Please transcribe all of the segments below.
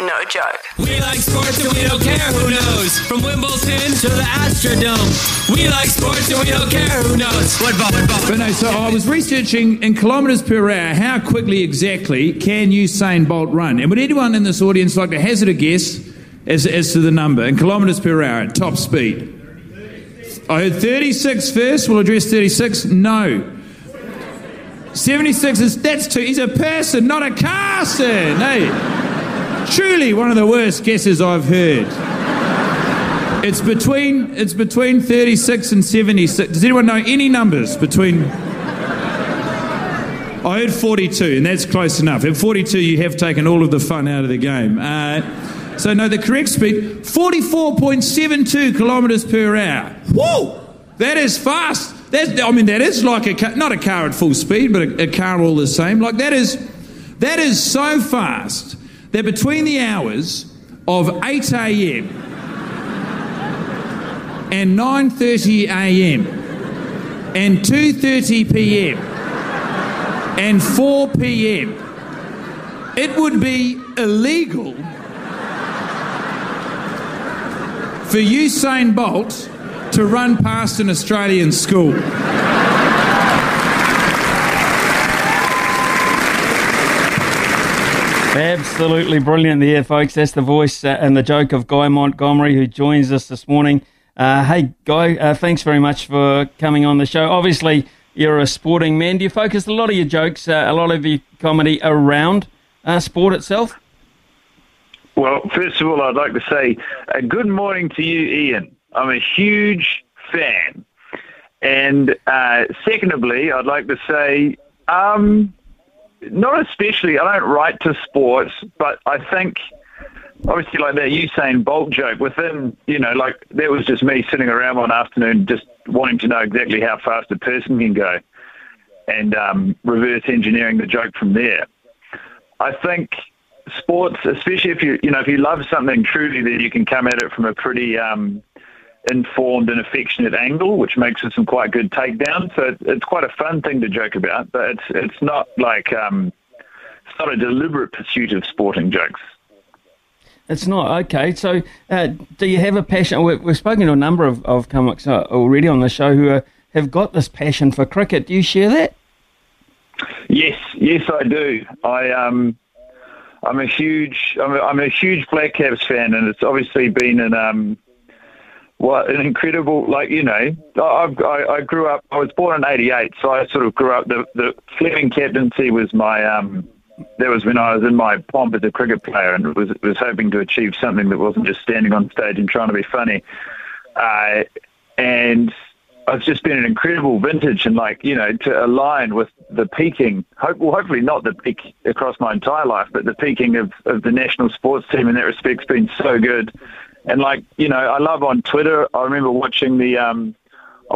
No joke. We like sports and we don't care who knows. From Wimbledon to the Astrodome. We like sports and we don't care who knows. But no, so I was researching in kilometres per hour, how quickly exactly can Usain Bolt run? And would anyone in this audience like to hazard a guess as to the number in kilometres per hour at top speed? I heard 36 first. We'll address 36. No. 76 is, that's two. He's a person, not a car, sir. No. Truly one of the worst guesses I've heard. It's between 36 and 76. Does anyone know any numbers between? I heard 42, and that's close enough. At 42, you have taken all of the fun out of the game. So no, the correct speed, 44.72 kilometres per hour. Whoa! That is fast. That is like a car, not a car at full speed, but a car all the same. Like that is so fast. They're between the hours of 8 a.m. and 9:30 a.m. and 2:30 p.m. and 4 p.m. It would be illegal for Usain Bolt to run past an Australian school. Absolutely brilliant there, folks. That's the voice and the joke of Guy Montgomery, who joins us this morning. Hey, Guy, thanks very much for coming on the show. Obviously, you're a sporting man. Do you focus a lot of your jokes, a lot of your comedy around sport itself? Well, first of all, I'd like to say a good morning to you, Ian. I'm a huge fan. And secondly, I'd like to say... Not especially. I don't write to sports, but I think, obviously, like that Usain Bolt joke within, like that was just me sitting around one afternoon just wanting to know exactly how fast a person can go and reverse engineering the joke from there. I think sports, especially if you love something truly, then you can come at it from a pretty informed and affectionate angle, which makes it some quite good takedown. So it's quite a fun thing to joke about, but it's not like it's not a deliberate pursuit of sporting jokes. It's not. Okay. So do you have a passion? We've spoken to a number of comics already on the show who have got this passion for cricket. Do you share that? Yes, I do. I'm a huge Black Caps fan, and it's obviously been what an incredible, I grew up, I was born in 88, so I sort of grew up, the Fleming captaincy was my, that was when I was in my pomp as a cricket player and was hoping to achieve something that wasn't just standing on stage and trying to be funny. And it's just been an incredible vintage and to align with the peaking, hopefully not the peak across my entire life, but the peaking of the national sports team in that respect's been so good. And I love on Twitter, I remember watching I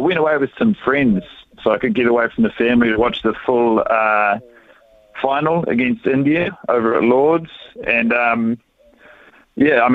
went away with some friends so I could get away from the family to watch the full final against India over at Lords. And I love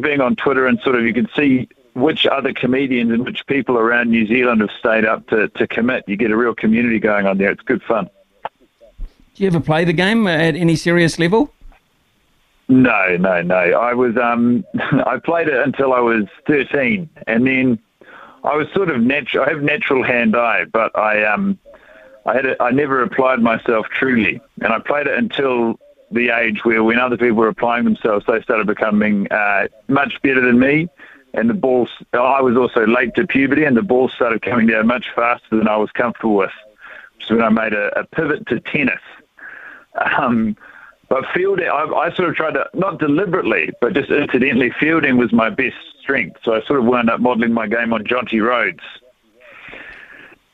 being on Twitter and sort of you can see which other comedians and which people around New Zealand have stayed up to commit. You get a real community going on there. It's good fun. Do you ever play the game at any serious level? No. I was I played it until I was 13, and then I was sort of I have natural hand eye, but I I never applied myself truly, and I played it until the age where when other people were applying themselves, they started becoming much better than me, and the balls. I was also late to puberty, and the balls started coming down much faster than I was comfortable with. So when I made a pivot to tennis, but fielding, I sort of tried to, not deliberately, but just incidentally, fielding was my best strength. So I sort of wound up modelling my game on Johnny Rhodes.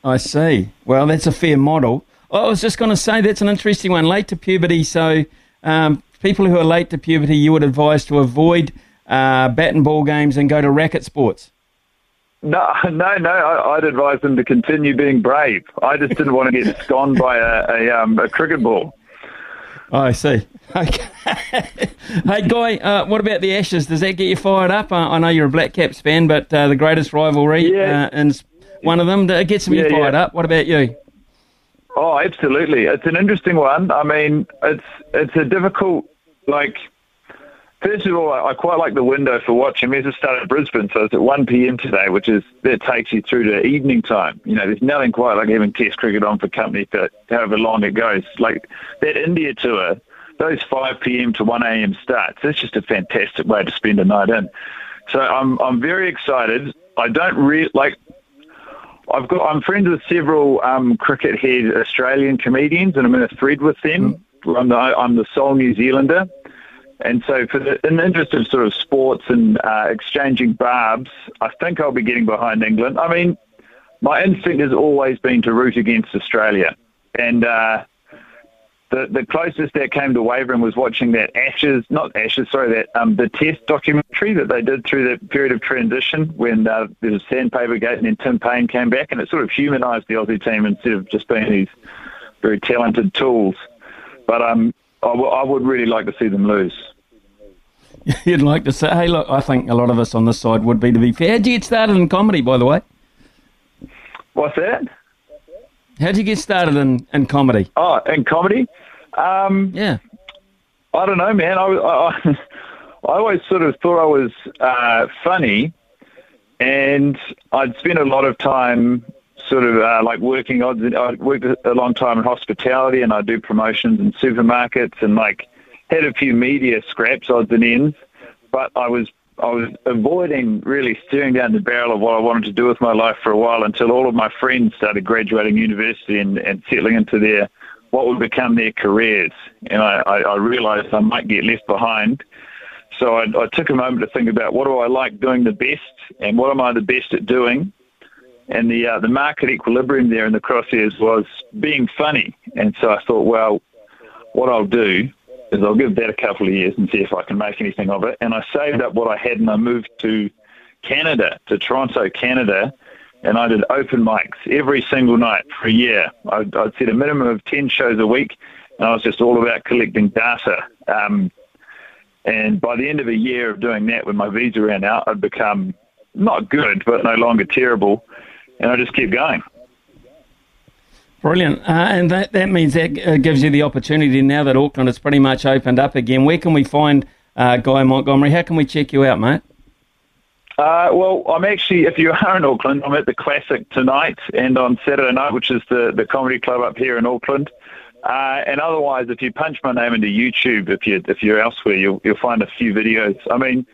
I see. Well, that's a fair model. I was just going to say that's an interesting one, late to puberty. So people who are late to puberty, you would advise to avoid bat and ball games and go to racket sports. No. I'd advise them to continue being brave. I just didn't want to get sconed by a cricket ball. Oh, I see. Okay. Hey, Guy, what about the Ashes? Does that get you fired up? I know you're a Black Caps fan, but the greatest rivalry and one of them, it gets me fired up. What about you? Oh, absolutely. It's an interesting one. I mean, it's a difficult, like, first of all, I quite like the window for watching. We have to start at Brisbane, so it's at 1 p.m. today, which is, that takes you through to evening time. You know, there's nothing quite like having Test cricket on for company for however long it goes. Like that India tour, those 5 p.m. to 1 a.m. starts, that's just a fantastic way to spend a night in. So I'm very excited. I don't really, like, I'm friends with several cricket head Australian comedians, and I'm in a thread with them. I'm the sole New Zealander, and so in the interest of sort of sports and exchanging barbs, I think I'll be getting behind England. I mean, my instinct has always been to root against Australia, and the closest that came to wavering was watching the Test documentary that they did through that period of transition when there was Sandpaper Gate and then Tim Payne came back, and it sort of humanised the Aussie team instead of just being these very talented tools. But I would really like to see them lose. You'd like to say, hey, look, I think a lot of us on this side would be, to be fair. How did you get started in comedy, by the way? What's that? How did you get started in comedy? Oh, in comedy? Yeah. I don't know, man. I always sort of thought I was funny, and I'd spent a lot of time sort of working. I'd worked a long time in hospitality, and I do promotions in supermarkets, and like had a few media scraps, odds and ends. But I was avoiding really staring down the barrel of what I wanted to do with my life for a while, until all of my friends started graduating university and settling into what would become their careers. And I realised I might get left behind. So I took a moment to think about, what do I like doing the best, and what am I the best at doing? And the market equilibrium there in the crosshairs was being funny. And so I thought, well, what I'll do is I'll give that a couple of years and see if I can make anything of it. And I saved up what I had, and I moved to Canada, to Toronto, Canada, and I did open mics every single night for a year. I'd set a minimum of 10 shows a week, and I was just all about collecting data. And by the end of a year of doing that, when my visa ran out, I'd become not good, but no longer terrible, and I just kept going. Brilliant. And that means that gives you the opportunity now that Auckland has pretty much opened up again. Where can we find Guy Montgomery? How can we check you out, mate? Well, I'm actually, if you are in Auckland, I'm at the Classic tonight and on Saturday night, which is the comedy club up here in Auckland. And otherwise, if you punch my name into YouTube, if you're elsewhere, you'll find a few videos. I mean,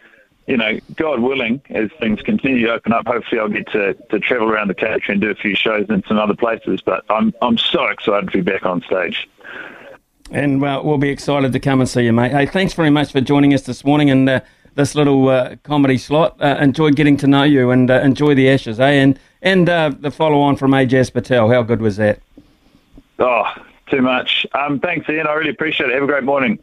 you know, God willing, as things continue to open up, hopefully I'll get to travel around the country and do a few shows in some other places. But I'm so excited to be back on stage. And we'll be excited to come and see you, mate. Hey, thanks very much for joining us this morning and this little comedy slot. Enjoyed getting to know you, and enjoy the Ashes, eh? And the follow-on from Ajaz Patel. How good was that? Oh, too much. Thanks, Ian. I really appreciate it. Have a great morning.